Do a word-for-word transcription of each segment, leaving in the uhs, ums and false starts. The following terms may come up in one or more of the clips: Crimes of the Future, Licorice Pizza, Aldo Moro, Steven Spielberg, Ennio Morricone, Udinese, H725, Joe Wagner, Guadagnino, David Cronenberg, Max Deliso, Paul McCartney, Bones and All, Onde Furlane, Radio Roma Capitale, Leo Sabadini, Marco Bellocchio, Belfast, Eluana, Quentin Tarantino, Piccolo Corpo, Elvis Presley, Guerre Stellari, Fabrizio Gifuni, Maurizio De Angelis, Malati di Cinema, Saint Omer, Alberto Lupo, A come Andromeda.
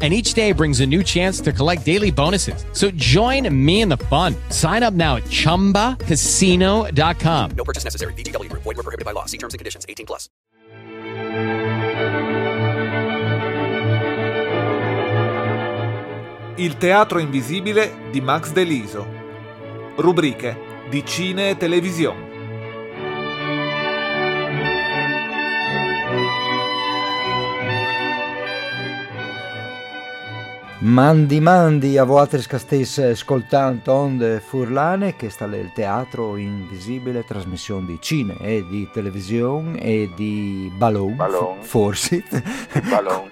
And each day brings a new chance to collect daily bonuses. So join me in the fun. Sign up now at chumba casino dot com. No purchase necessary. V G W Group. Void where prohibited by law. See terms and conditions. eighteen plus. Il teatro invisibile di Max Deliso. Rubriche di cine e televisione. Mandi mandi a voi che stesse ascoltando Onde Furlane, che sta nel teatro invisibile, trasmissione di cine e di televisione e di ballon, ballon. F- forse ballon.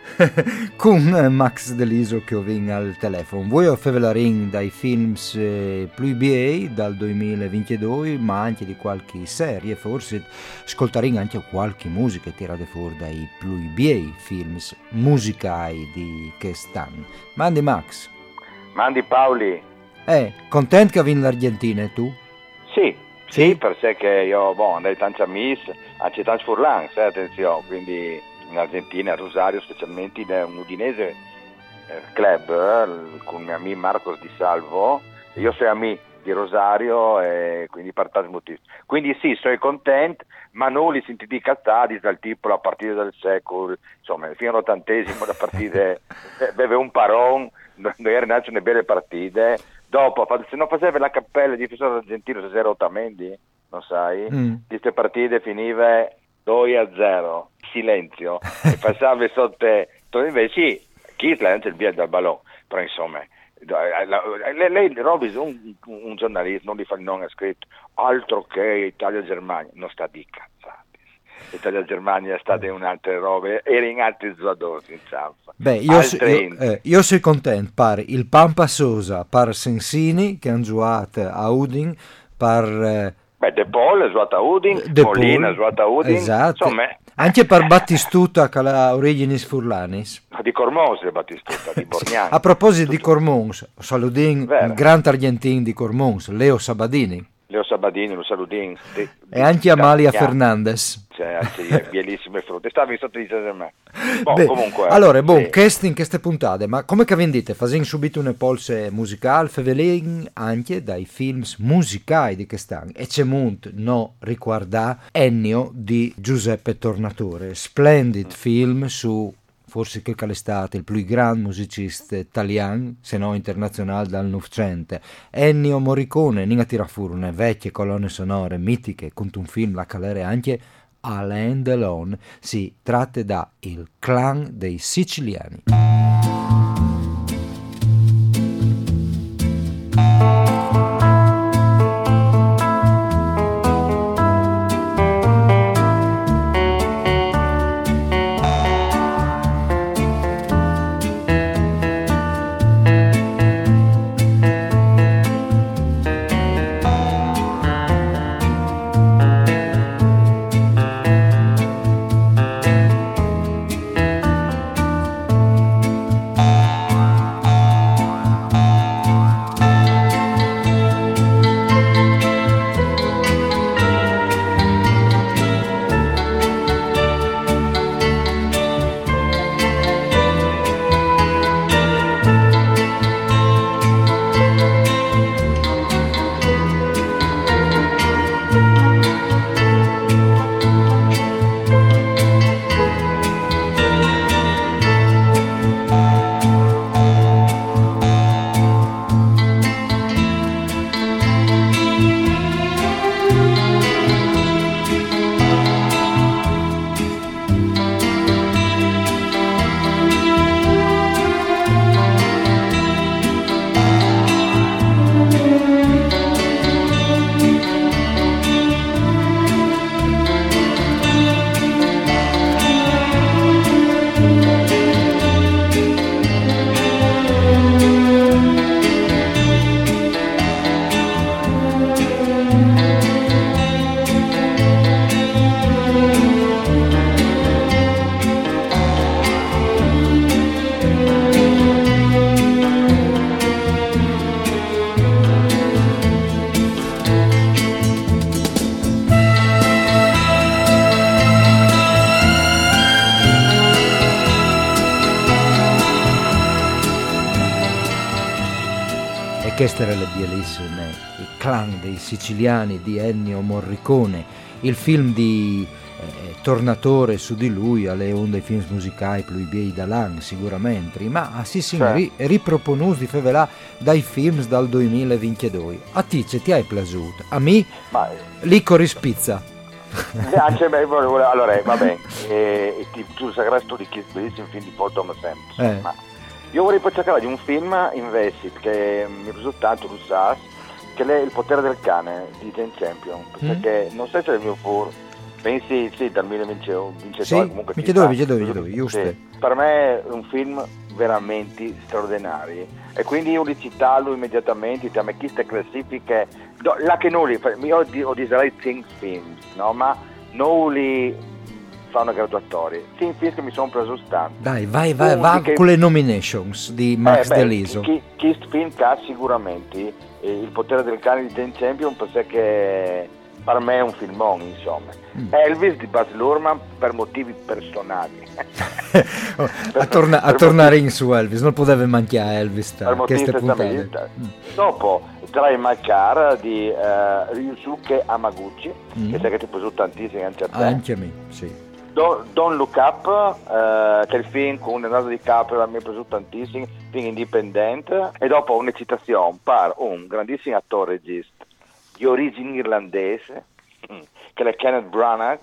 Con Max Deliso che ho vinto al telefono. Voi offrire la ring dai films eh, più bei dal duemilaventidue, ma anche di qualche serie, forse ascoltare anche qualche musica tirata fuori dai più bei films musicali di che stanno. Mandi Max. Mandi Paoli. Eh, contento che vinci l'Argentina e tu? Sì, sì, sì, per sé che io, boh, andai tanti amici, anche tanti furlans, eh, attenzione, quindi in Argentina, a Rosario, specialmente in un udinese eh, club, eh, con il mio amico Marco Di Salvo, io sono amico di Rosario e quindi per tanti motivi. Quindi sì, sono contento, ma non li sentiti cazzati dal tipo a partire dal secolo, insomma, fino all'ottantesimo, da partite beve un paron, non erano ne belle partite, dopo, se non faceva la cappella di difensore argentino, se era Otamendi, non sai, mm. queste partite finiva due a zero, silenzio, e passava sotto, invece sì, Kisla anche il via dal ballone, però insomma, lei, lei Robis, un, un giornalista, non li fa il nome, ha scritto altro che Italia-Germania, non sta di cazzate. Italia-Germania sta di un'altra roba, era in altri zoadosi, insomma. Beh, io, so, io, eh, io sono contento per il Pampa Sosa, per Sensini che hanno giocato a Udin, per... Eh, Beh, De Paul ha giocato a Udin, Molina ha giocato a Udin, esatto. Insomma... Anche per Battistuta che ha origini furlanis. Di Cormons è Battistuta, di Borgnani. A proposito di Cormons, salutin il grande argentino di Cormons, Leo Sabadini. Leo Sabadini, lo salutin. Di, e anche Amalia Fernandez. Cioè, sì, bellissime frutte. Stavi sotto di me. Boh, Beh, comunque. Allora, buon sì. Casting, queste puntate, ma come che vendite? Fasin subito una polse musicale, fevelin anche dai films musicali di quest'anno. E c'è Munt, no, riguarda Ennio di Giuseppe Tornatore. Splendid mm. film su... forse che l'estate il più grande musicista italiano, se no internazionale dal Novecento. Ennio Morricone, non tira fuori una vecchie colonne sonore mitiche, con un film la calere anche Alain Delon, si tratta da Il clan dei siciliani. L'orchestra delle Bellissime, i clan dei siciliani di Ennio Morricone, il film di eh, Tornatore su di lui, alle onde films musicali Pluibiei d'Alain sicuramente, ma sì signori, cioè. Riproponuti fevelà dai films dal duemilaventidue. A tice ti hai piaciuto, a me Licorice Pizza. Anche me, allora va bene, eh, tu sagrai tu di che bellissimo film di Paul Thomas Anderson, eh. ma io vorrei poi cercare di un film in Vesit che mi risulta tanto Russas, che è Il potere del cane di Jane Campion, perché mm. non so se è il mio pur pensi sì dal duemilaventisei sì, comunque mi chiedo mi chiedo giusto sì. Per me è un film veramente straordinario e quindi io li citalo immediatamente tra queste classifiche no, la che non li io ho disarai Think Films no ma non li fanno graduatorie. Sì, film che mi sono preso stanti. Dai, vai, vai, va che... con le nominations di Max eh, Deliso. Kiss Film ha sicuramente eh, Il potere del cane di Jane Campion, perché per me è un filmone, insomma. Mm. Elvis di Baz Luhrmann per motivi personali. oh, a, torna, a tornare motivi... in su Elvis, non poteva mancare Elvis. Per motivi personali. Mm. Dopo Drive My Car di uh, Ryusuke Hamaguchi, mm. che sai che ti è piaciuto tantissimo anche a te. Anche a me, sì. Don't Look Up, eh, che è il film con Leonardo DiCaprio, mi è piaciuto tantissimo, film indipendente. E dopo un'eccitazione per un grandissimo attore regista di origine irlandese, che è Kenneth Branagh,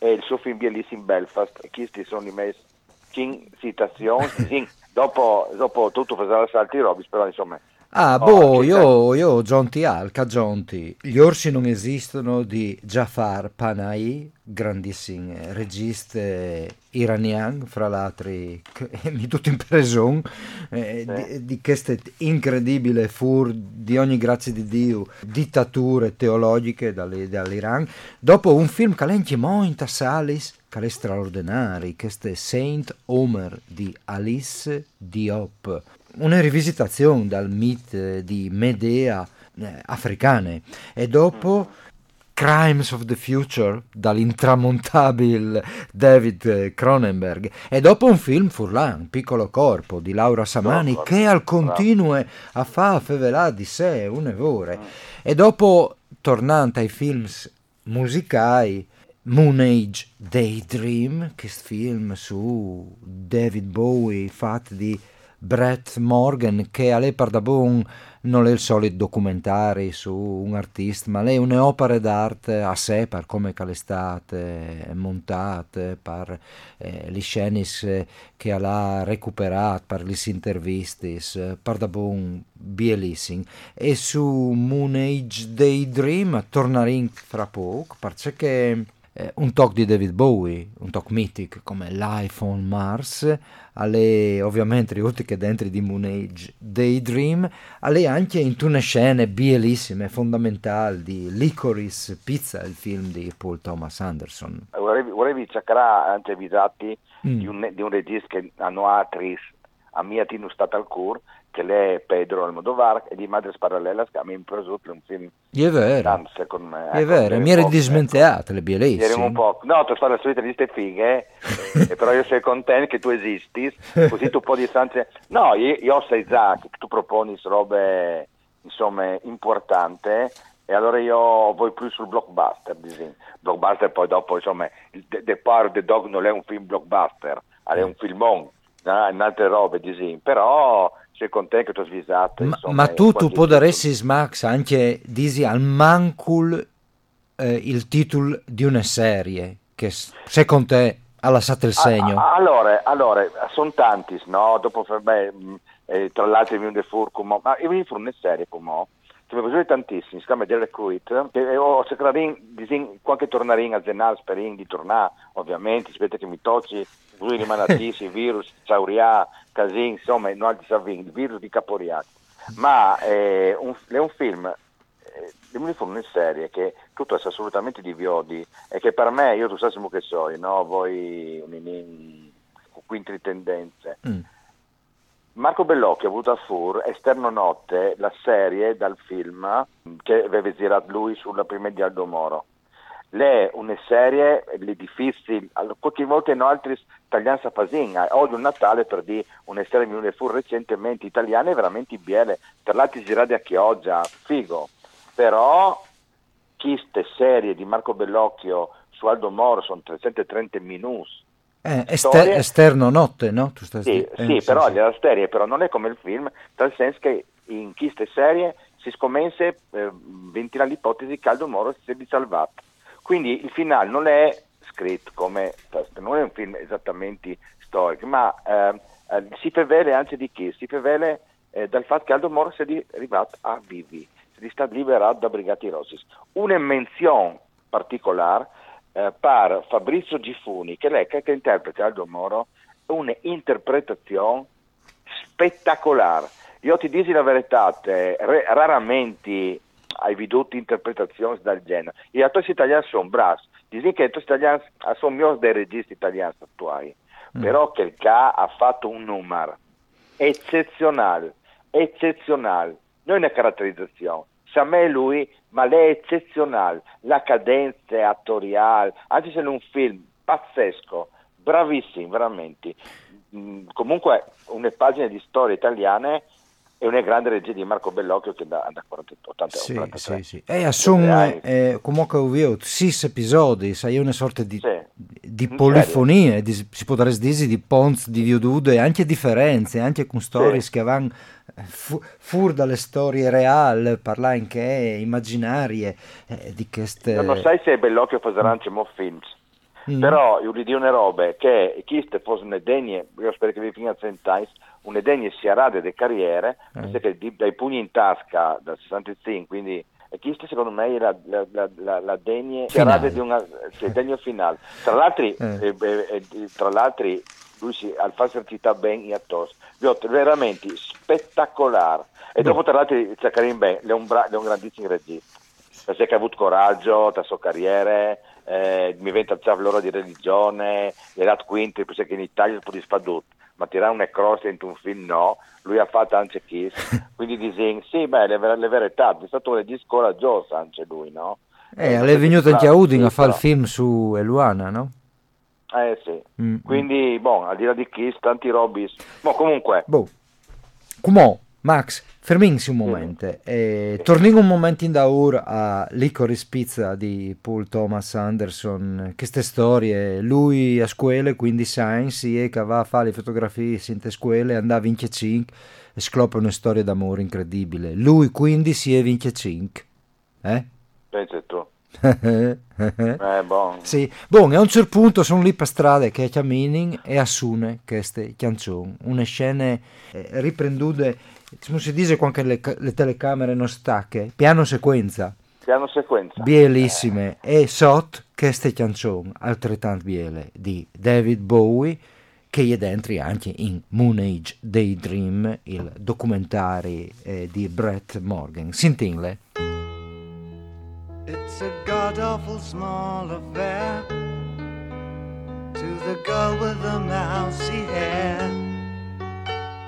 e il suo film bellissimo Belfast. E questi sono i miei citazioni. dopo, dopo tutto faceva salti Robis, però insomma... Ah, boh, oh, io, io Giunti Alca, Giunti. Gli orsi non esistono di Jafar Panahi, grandissimo regista iraniano, fra l'altro, mi tutto impreso, eh, sì. di, di queste incredibile fur di ogni grazia di Dio, dittature teologiche dall'Iran. Dopo un film calenti monta salis, che è straordinario, questo è Saint Omer di Alice Diop. Una rivisitazione dal mito di Medea eh, africane e dopo Crimes of the Future dall'intramontabile David Cronenberg e dopo un film Furlan, Piccolo Corpo di Laura Samani no, che al continue a fa fevelà di sé un'evore no. E dopo tornando ai films musicali Moonage Daydream, che film su David Bowie fatto di Brett Morgan, che a lei par da bon non è il solito documentario su un artista, ma lei è un'opera d'arte a sé, per come che l'estate montate, per eh, le scene che l'ha recuperate, per le interviste, par da bon bellissimo. E su Moonage Daydream torneremo fra poco, perché... un talk di David Bowie, un talk mythic come Life on Mars, alle ovviamente oltre che dentro di Moonage Daydream, alle anche in tune scene bellissime, fondamentali di Licorice Pizza, il film di Paul Thomas Anderson. Vorrei, vorrei cercare anche visati mm. di, un, di un regista che hanno attrice, a mia tino stata al cur, che lei è Pedro Almodovar e di Madres Parallelas che mi ha impreso un film è vero con me, è vero mi ero dismenteato le bellissime un po' no tu fai le solite liste fighe eh, però io sono contento che tu esisti così tu puoi distanze no io, io sei Zach tu proponi robe insomma importante e allora io voglio più sul blockbuster disegno. Blockbuster poi dopo insomma The Power of the Dog non è un film blockbuster è un filmon in altre robe disegno però sei contento che ti ho svisato ma, ma tu tu puoi dare Max anche disi al mancul eh, il titolo di una serie che secondo te ha lasciato il segno a, a, allora allora sono tanti no dopo beh, eh, tra l'altro mi un furcumo ma io mi fur una serie come che mi piace tantissimo si chiama The Recruit che ho cercato di qualche tornare in a Zenal Sperin di tornare ovviamente aspetta che mi tocci lui rimane attisi, virus, Sauria, Casin, insomma, non altri Savin, il virus di Caporiato. Ma è un, è un film, è una serie che tutto è assolutamente di Viodi e che per me, io tu sai che so, no? Voi con quinte tendenze. Mm. Marco Bellocchio ha voluto a Fur, Esterno Notte, la serie dal film che aveva girato lui sulla prima di Aldo Moro. le una serie l'edificio qualche volta in altre italiane pasinga oggi un Natale per di una serie che fu recentemente italiana è veramente belle tra l'altro girate a Chioggia figo però queste serie di Marco Bellocchio su Aldo Moro sono trecentotrenta minuti eh, ester- Esterno Notte no? Tu stai sì, eh, sì eh, però sì. La serie però non è come il film nel senso che in queste serie si scommense eh, ventina l'ipotesi che Aldo Moro si è salvato. Quindi il finale non è scritto come, non è un film esattamente storico, ma eh, si prevede anzi di che? Si prevede eh, dal fatto che Aldo Moro si è arrivato a vivi, si è stato liberato da Brigati Rossi. Una menzione particolare eh, per Fabrizio Gifuni, che lei che interpreta Aldo Moro, un'interpretazione spettacolare. Io ti dico la verità, te, re, raramente hai veduto interpretazioni del genere. I attori italiani sono bravi, dicono che gli attori italiani sono migliori dei registi italiani attuali, mm. però quel ca ha fatto un numero eccezionale, eccezionale, non è una caratterizzazione, sa me lui, ma lei è eccezionale, la cadenza attoriale, anche se è un film pazzesco, bravissimo veramente. Mm, comunque una pagina di storie italiane è una grande regia di Marco Bellocchio che da, da quarantotto, ottanta sì, quarantatré sì, sì. E assume eh, comunque ovvio sei episodi sai una sorta di, sì. di polifonia di, si potrebbe dire di ponz di diodude anche differenze anche con storie sì. che vanno fu, fuori dalle storie reali parlare anche immaginarie eh, di queste non lo sai se Bellocchio farà anche mo' film mm. però io gli dico una roba che queste fossero una degne io spero che vi finiamo a cent'anni una degne siarade di carriere eh. che dai pugni in tasca dal sessantacinque quindi questa secondo me era la, la, la, la degne siarade di una cioè, degno finale tra l'altro eh. eh, eh, tra l'altro lui si al fa esercitare ben gli attori veramente spettacolare e dopo tra l'altro Zaccarin Ben è un, bra- è un grandissimo regista perché ha avuto coraggio tra sua carriera Eh, mi venta l'ora di religione e l'at quinti perché in Italia si può dispaduto ma tirare una croce in un film no lui ha fatto anche Kiss quindi dice sì beh le, ver- le verità è stato un regista coraggioso anche lui no eh, eh è venuto anche a Udine a fare il film su Eluana no? eh sì mm-hmm. Quindi bon al di là di Kiss tanti robis ma bon, comunque boh. Come Max ferminsi un momento mm. e torniamo un momento in da ora a Licorice Pizza di Paul Thomas Anderson queste storie lui a scuole quindi science e che va a fare le fotografie in te scuole andava in cinque e scopre una storia d'amore incredibile lui quindi si è vince cinque eh? Pensi tu eh, bon. Sì, bon, a un certo punto sono lì per strada che cammini e assume queste canzoni, una scena eh, riprendute, come si dice quando le, le telecamere non stacche, piano sequenza, piano sequenza, bielissime eh. E sotto queste canzoni altrettanto biele di David Bowie che è dentro anche in Moonage Daydream, il documentario eh, di Brett Morgan. Sintinle. It's a god-awful small affair to the girl with the mousy hair,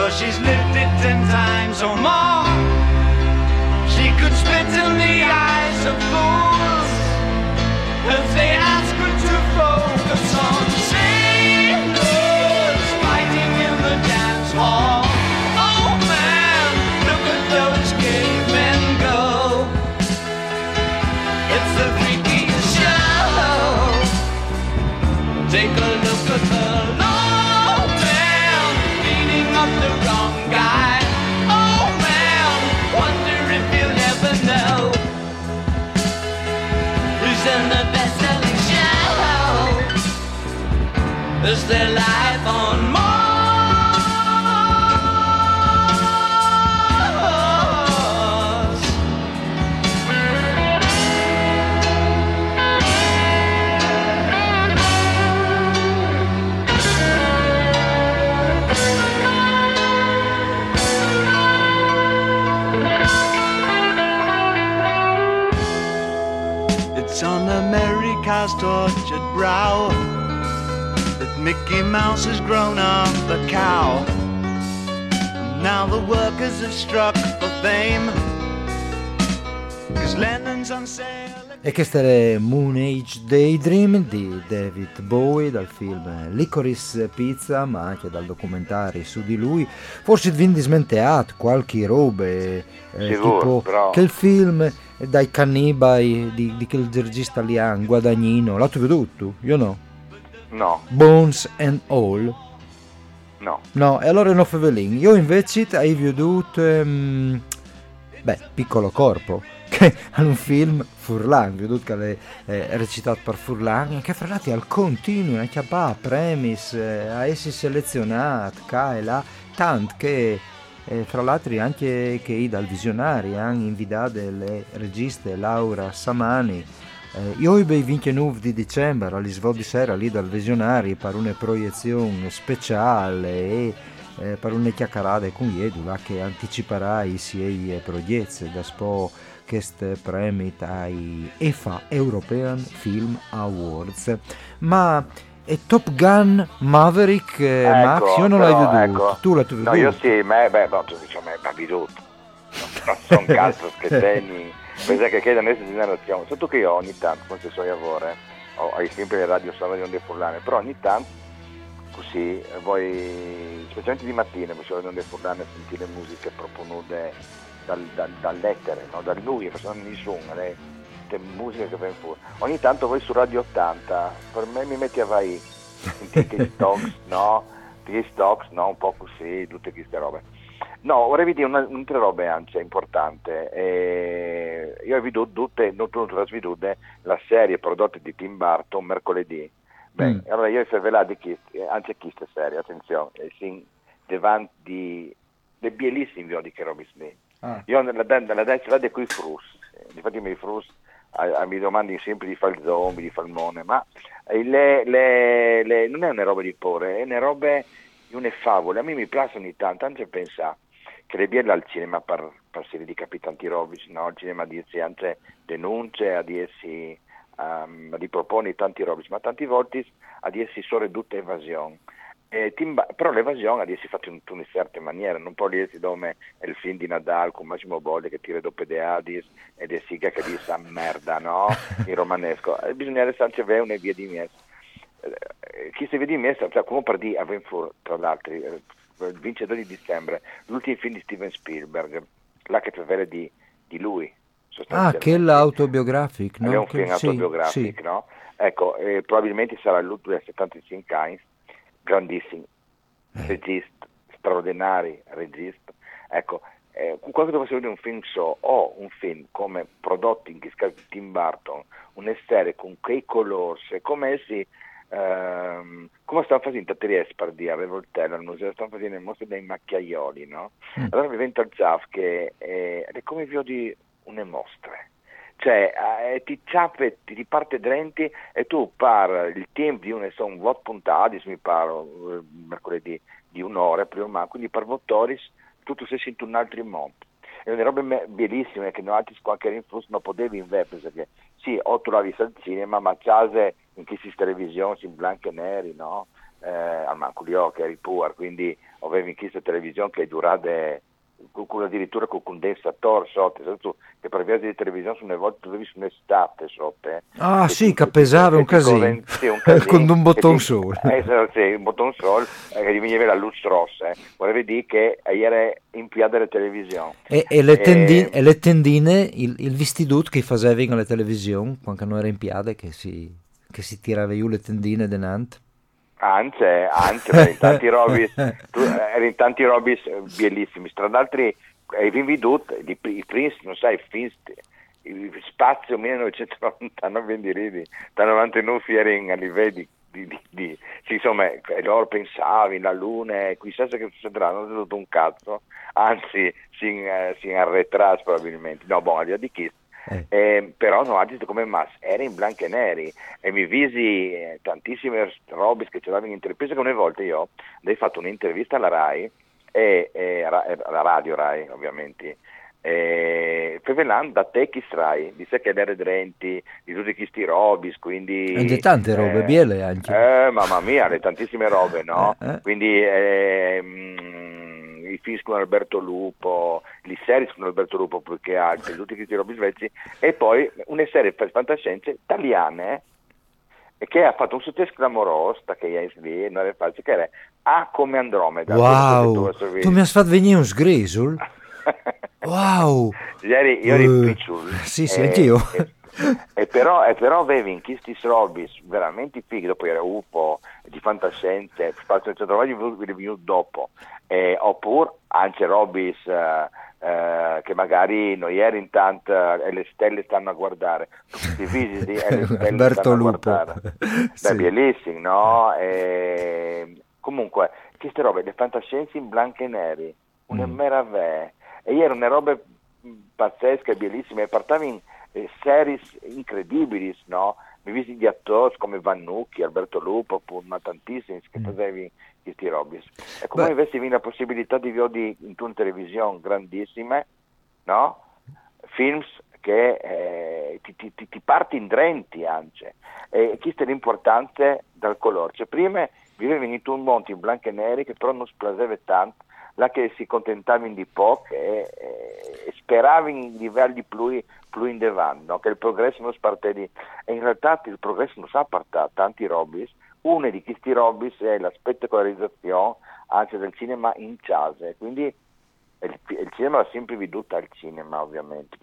for she's lived it ten times or more. She could spit in the eyes of fools if they ask her to focus on sailors fighting in the dance hall. Oh man, look at those cavemen go. It's the freakiest show. Take a look at her low down, beating up the wrong guy. Oh man, wonder if you'll ever know who's in the best-selling show. Is their life on Mars? Mickey Mouse has grown up the cow. Now the workers have struck for fame. Cause Lennon's on sale. E questa è Moonage Daydream di David Bowie dal film Licorice Pizza, ma anche dal documentario su di lui. Forse vi smenteate qualche robe eh, tipo bravo. Che il film dai cannibali di, di quel regista italiano Guadagnino, l'avete veduto? Io no. No. Bones and All. No. No, e allora no favelin. Io invece hai veduto ehm, beh, Piccolo Corpo. Che è un film Furlan, veduto che l'è eh, recitato per Furlan, che fra l'altro al continuo, anche a premis, eh, a essere selezionato, qua e là, tanto che eh, fra l'altro anche che i dal visionario hanno eh, invitato le registe Laura Samani. Eh, io ebbe il ventinove di dicembre, alle svol di sera, lì dal visionario, per una proiezione speciale e eh, per una chiacchierata con Iedula che anticiperà i suoi proiezioni da spo queste premi ai E F A European Film Awards. Ma è Top Gun Maverick, ecco, Max, io non però, l'hai veduto, ecco. Tu l'hai veduto? No, io sì, ma beh, no, tu dici, ma è babiduto. Non sono cazzo schetteni, pensa che chiede a me se non siamo, sotto che io ogni tanto, con se so lavoro, ho oh, sempre le radio sono di Furlane, però ogni tanto, così, voi, specialmente di mattina, mi sono di Furlane a sentire musiche proponute Dal, dal, dal lettere, no? Da lui, perché non nessuno, le, le musiche che vengono fuori. Ogni tanto voi su Radio ottanta, per me mi metti a vai, sentite i stocks, no? Gli stocks, no? Un po' così, tutte queste robe. No, vorrei dire una, un'altra roba anche importante. E io ho veduto tutte, non ho trasveduto la serie prodotta di Tim Burton mercoledì. Beh, mm. Allora io ho rivelato anche questa serie, attenzione, sin davanti, le bellissime video di che robe lì. Ah. Io nella danza la con i frus, infatti mi frus a, a, mi domandi sempre di fare il zombie, di fare il mone, ma le, le, le, non è una roba di porre, è una roba di una favola. A me mi piace ogni tanto, anche pensare che le bielle al cinema per, per serie di capitanti robici, no? Il cinema di essi anche denunce, a di essi um, ripropone tanti robici, ma tanti volte a di essi sono ridotte evasione. Eh, timba- però l'evasione ad essi fatta in una certa maniera, non può dirti dove è il film di Nadal con Massimo Bolli che tira dopo De Adis e De Sica che dice a merda, no? In romanesco. Eh, bisogna restare c'è una via di messa. Eh, chi si vede di messa, cioè, come per dire, tra l'altro, eh, il vincitore di dicembre, l'ultimo film di Steven Spielberg, là che fa di, di lui. Ah, che l'autobiografico, no? È un film che... autobiografico, sì, no? Ecco, eh, probabilmente sarà l'ultimo del settantacinque anni. Grandissimi, regista, straordinari regista, ecco, eh, quando devo vedere un film so, o un film come prodotto in Tim Burton, una serie con quei colori, come essi, ehm, come stanno facendo a Trieste per dire, a Revoltello, al museo, stanno facendo il mostro dei macchiaioli, no? Allora mi vento al Zaf che eh, è come vi ho di una mostra. Cioè, eh, ti ciappe, ti, ti parte drenti e tu par il tempo di una son vot puntadis, mi paro, eh, mercoledì di un'ora prima, quindi per votoris tutto se senti un altro mondo. È una roba me- bellissima che noi altri qualche rinflusso non potevi invertire, perché sì, o tu la vista al cinema, ma c'è in chi si televisione, in bianco e neri, no? Eh, al manco gli occhi, eri puar, quindi avevi in questa televisione che durate addirittura con condensatore sotto, che per via di televisione sono volte dovevi su un'estate sotto. Eh. Ah sì, che pesava un casino, con un bottone solo. Eh, sì, un bottone solo, eh, che diveniva la luce rossa. Eh. Volevi dire che ieri impiade la televisione. E, e, le, tendine, e... e le tendine, il, il vestidut che facevi con la televisione, quando non era impiade, che si, che si tirava giù le tendine denante. Anzi, anzi, in tanti robis, tu, in tanti robis bellissimi. Tra l'altro, hai vinvidut i, i Prince, non sai, Finst, il spazio millenovecentonovantanove di Ridi, da novantanove fieri a livello di, di, di, di sì, insomma, loro pensavi, la luna, chissà che succederà, non è tutto un cazzo, anzi, si, si arretras probabilmente. No, buona via di chi. Eh. Eh, però no, ha detto come Mas era in bianco e neri e mi visi eh, tantissime robe che c'erano in interviste, che una volta io avevo fatto un'intervista alla Rai e eh, alla radio Rai ovviamente, eh, Fevelan da te chi sarai, di Sechedere Drenti, di tutti questi robis, quindi... E di tante robe, eh, Biele anche. Eh, mamma mia, le tantissime robe, no? Eh, eh. Quindi... Eh, mh, i film con Alberto Lupo, le serie con Alberto Lupo, più che altri, tutti questi robi svezzi, e poi una serie per fantascienze italiane che ha fatto un successo clamoroso, che è in non è facile, che era A come Andromeda. Wow, tu, tu mi hai fatto venire un sgrisul? Wow! Ieri io ero uh, piccolo. Sì, sì, e, anch'io. E, e però, e però avevi in questi robis veramente fighi, dopo era U F O, di fantascienze, spazio di centrovagno è venuto dopo. Eh, oppure anche robis eh, eh, che magari noi eri intanto e eh, le stelle stanno a guardare tutti i visiti e le stelle Alberto stanno Lupo. A guardare sì. È bellissimo, no? Eh, comunque queste robe, le fantascienze in bianco e neri, una mm. meraviglia, e ieri una roba pazzesca, bellissima, e partavi in eh, series incredibili, no? Mi visi gli attori come Vannucchi, Alberto Lupo, ma tantissimi che facevi questi robis. E come avessi la possibilità di vedere in tutta televisione grandissime, no? Films che eh, ti, ti, ti, ti parti in drenti anche. E questa è l'importanza del colore. Cioè, prima vivevi in un monte in bianco e nero che però non splaseva tanto, là che si contentavano di poco e, e speravano in livelli più più in devan, no? Che il progresso non spartedi, e in realtà il progresso non si apparta tanti robis. Uno di questi robis è la spettacolarizzazione anche del cinema in casa, quindi il, il cinema l'ha sempre veduta al cinema, ovviamente.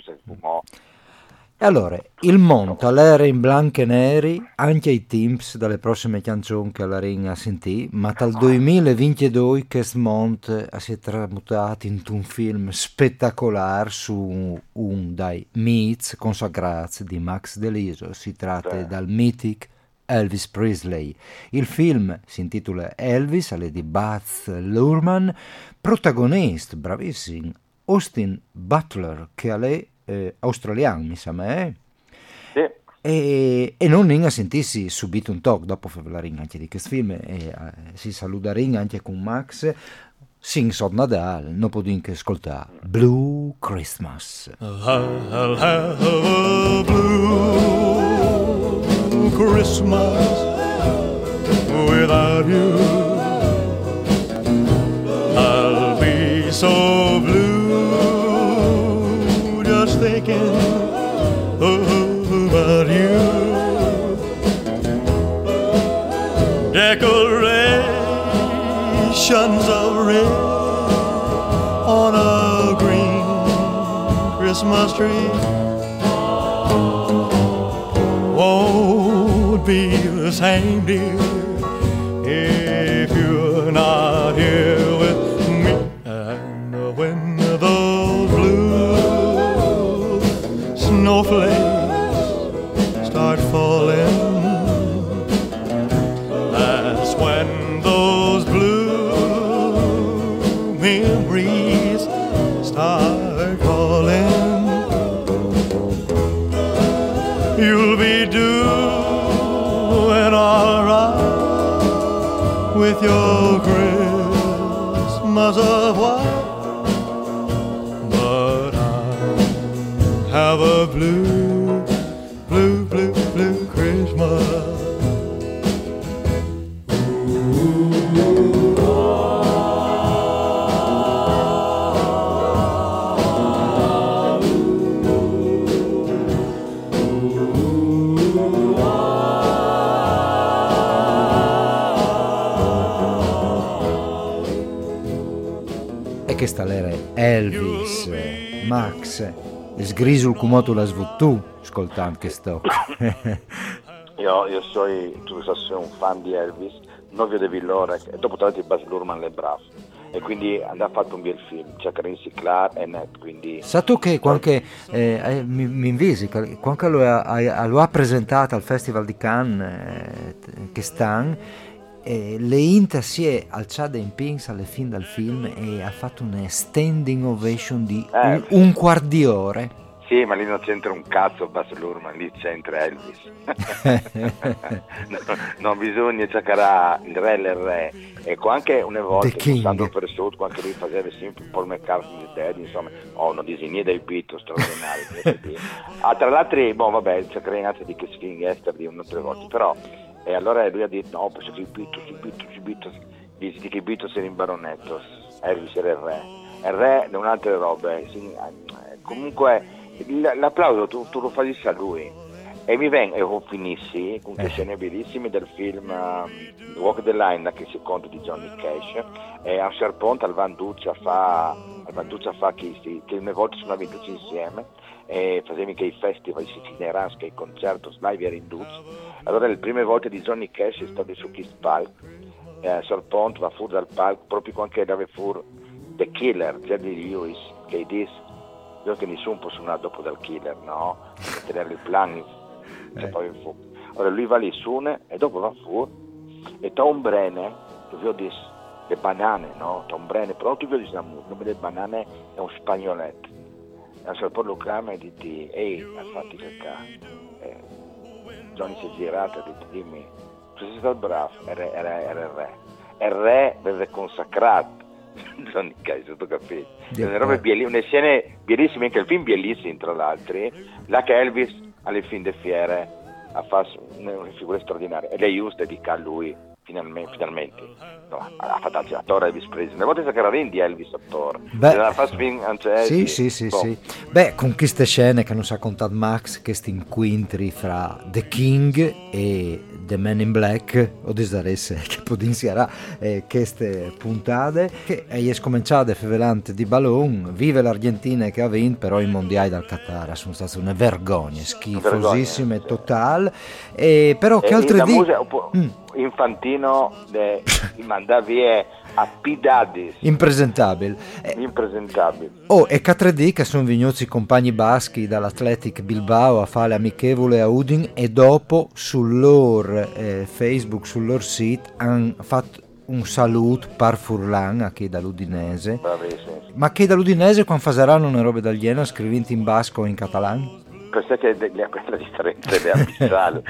E allora il monte all'era in bianco e neri anche i teams dalle prossime canzoni che la Regna sentì, ma dal duemilaventidue questo monte si è tramutato in un film spettacolare su un dai myths consacrati di Max Deliso. Si tratta sì. Dal mythic Elvis Presley. Il film si intitola Elvis, è di Baz Luhrmann, protagonista bravissimo Austin Butler, che ha lei Eh, australiano mi sa me sì. e, e non ne sentissi subito un talk dopo la ring anche di questo film, e eh, si saluta ring anche con Max sin sotto Nadal non può dire che ascolta Blue Christmas. I'll, I'll have a blue Christmas without you, I'll be so blue thinking about you. Decorations of red on a green Christmas tree won't be the same, dear, if you're not here with me. And when those blues snowflakes start falling, that's when those blue memories start calling. You'll be doing all right with your Christmas of white. Have a blue, blue, blue, blue Christmas. E che sta l'era Elvis, Max. Sgrisul cumoto la svutù, ascoltando che sto. io, io so, tu so, sei un fan di Elvis, non vedevi l'ora, e dopo tra l'altro Baz Luhrmann le bravo, e quindi ha fatto un bel film, cioè Carinzi, Clark e Net, quindi... Sa tu che qualche, eh, mi, mi invisi, qualche lo ha, lo ha presentato al Festival di Cannes, eh, che stan, Eh, le Inta si è alzata in pings alle fin dal film e ha fatto una standing ovation di eh, un, un quarto di ore. Sì, ma lì non c'entra un cazzo Baz Luhrmann, lì c'entra Elvis. no, non bisogna cercare il re del re. Ecco, anche una volta stato per sud, quando lui faceva sempre Paul McCartney, Ted, insomma, ho oh, una disegna dei Beatles straordinari. ah, tra l'altro, boh, vabbè, c'è creato di che sfingester di un'altra volta, però, e allora lui ha detto, no, perché i Beatles, i Beatles, i Beatles, dice che i Beatles erano in baronetto, Elvis era il re, il re da un'altra roba, comunque... L'applauso tu, tu lo facessi a lui e mi vengo e finissi con le scene bellissime del film uh, Walk the Line, che si conta di Johnny Cash, e a un certo punto al Vanduccia fa al Vanduccia fa che, sì, che una volta sono avventuti insieme e facevamo che i festival, i cinerans, che i concerti, live era in Duz. Allora le prime volte di Johnny Cash è stato su Kiss Park, eh, a un certo punto va fuori dal palco proprio con che dove fu The Killer, Jerry Lewis, che disse che nessuno può suonare dopo dal Killer, no? Per tenere il plan, cioè eh. poi fu. Allora lui va lì, suona e dopo va fuori e Tom Brenner, tu vi ho detto le banane, no? Tom Brenner, però tu vi ho detto il nome delle banane è un spagnoletto. E a poi lo chiama e dici, ehi, ha fatto che eh, Johnny si è girato e dice, dimmi, tu sei stato bravo, era, era, era il re. E il re venne consacrato. Johnny Cash, tutto capito. Una scene bellissime, anche il film bellissimo tra l'altro. La che Elvis alle fin de fiere ha fatto una figura straordinaria ed è giusto dedica a lui finalmente, finalmente. No, ha fatto anche l'attore Elvis Presley. Una volta che era rendi Elvis attore. Sì, sì, sì, boh. sì. Beh, con queste scene che non si ha contato Max, questi inquintri fra The King e The Man in Black, o disaresse che potenzierà eh, queste puntate, che è scominciate fevelante di ballon, vive l'Argentina che ha vinto, però i mondiali dal Qatar sono state una vergogna, schifosissime, vergogna, totale, sì. E, però e che altri di... Mm. Infantino de manda via a Pidadis impresentabile eh, impresentabile oh e K tre D che sono vignozzi compagni baschi dall'Athletic Bilbao a fare amichevole a Udin e dopo sul loro eh, Facebook, sul loro sito hanno fatto un saluto par furlan a chi dall'Udinese. Bravissimo. Ma che dall'Udinese quando faranno una roba d'aliena scrivendo in basco o in catalano? Questa che questa differenza è abissale,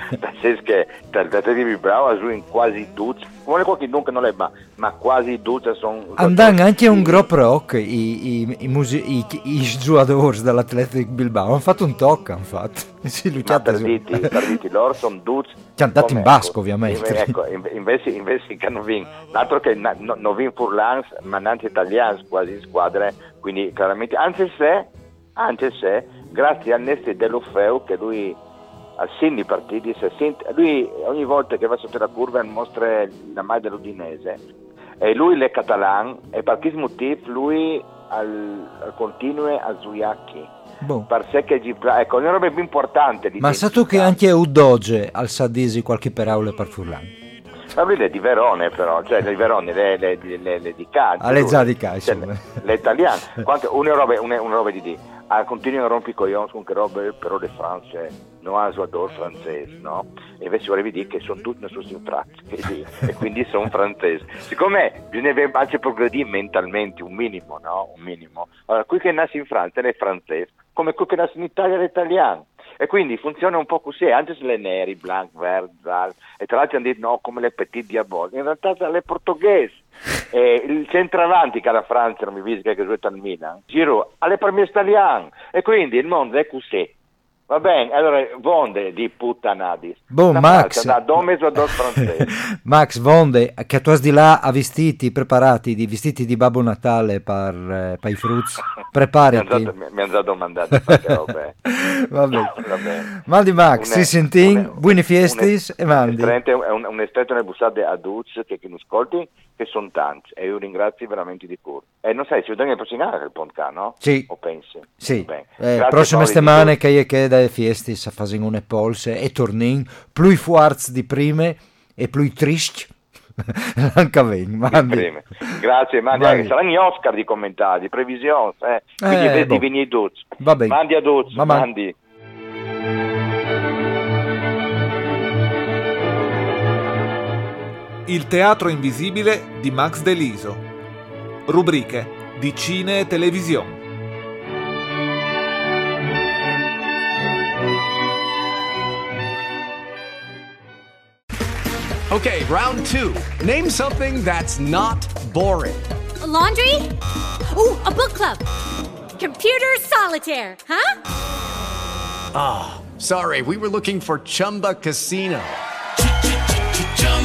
che dal di bravo su in quasi tutti, vuole qualche dunque non le ma ma quasi tutti sono andando anche un group rock i i i i, i, i giocatori dall'Athletic Bilbao hanno fatto un tocco, hanno fatto si lucciate perditi perditi loro sono tutti cantati in basco ovviamente, ecco, invece invece che non vin l'altro che non vin furlans ma nanti italiani quasi squadre, quindi chiaramente anche se anche se grazie a Neste dell'Ofeu che lui al Sindi partiti, lui ogni volta che va sotto la curva mostra la maglia dell'Udinese e lui è catalan e per questo motivo lui al, al continue a Zuyaki boh. Per sé che ecco, è una roba più importante di ma sa tu che anche Udoge al Sadisi qualche parole per Furlan? Ma lui è di Verone però, cioè le Verone, le, le, le, le, le di Cagli. Le già di Cagli, cioè, le, le italiane. Quanto, una, roba, una, una roba di di. Ah, continuano a rompere coglioni con che roba però le France, non ha suador francese, no? E invece volevi dire che sono tutti nel suo quindi, e quindi sono francesi. Siccome bisogna anche progredire mentalmente, un minimo, no? Un minimo. Allora, qui che nasce in Francia è francese, come qui che nasce in Italia è italiano. E quindi funziona un po' così, anche se le neri, blanc, verde, zal, e tra l'altro hanno detto no, come le petit diaboliche, in realtà le portoghesi. E il centravanti che alla Francia non mi visita che gioca al Milan, giro alle parmi italiane, e quindi il mondo è così. Va bene, allora vonde di puttanadis. Boh, Max. Da dome su ador francese. Max, vonde che tu has di là a vestiti preparati, di vestiti di Babbo Natale per eh, i frutti. Preparati. Mi hanno già domandato. Va bene. Mal di Max, si sentin, buone fiestis e mandi. Un estretto nel bussate a Duz che mi ascolti, che sono tanti e io ringrazio veramente di cuore. E eh, non sai, ci vediamo nel prossimo anno del podcast, no? Sì. O pensi? Sì. Eh, prossime settimane che io che dalle fieste si fanno le polse e tornin più forti di prime e più tristi. Anche ben, mandi. Grazie, mandi anche saranno gli Oscar di commentati, previsioni, eh. Quindi eh, vedi vini dozzi. Va bene. Mandi a dozzi, ma mandi. Il teatro invisibile di Max Deliso. Rubriche di cine e televisione. Okay, round two. Name something that's not boring. A laundry? Ooh, a book club. Computer solitaire, huh? Ah, oh, sorry. We were looking for Chumba Casino.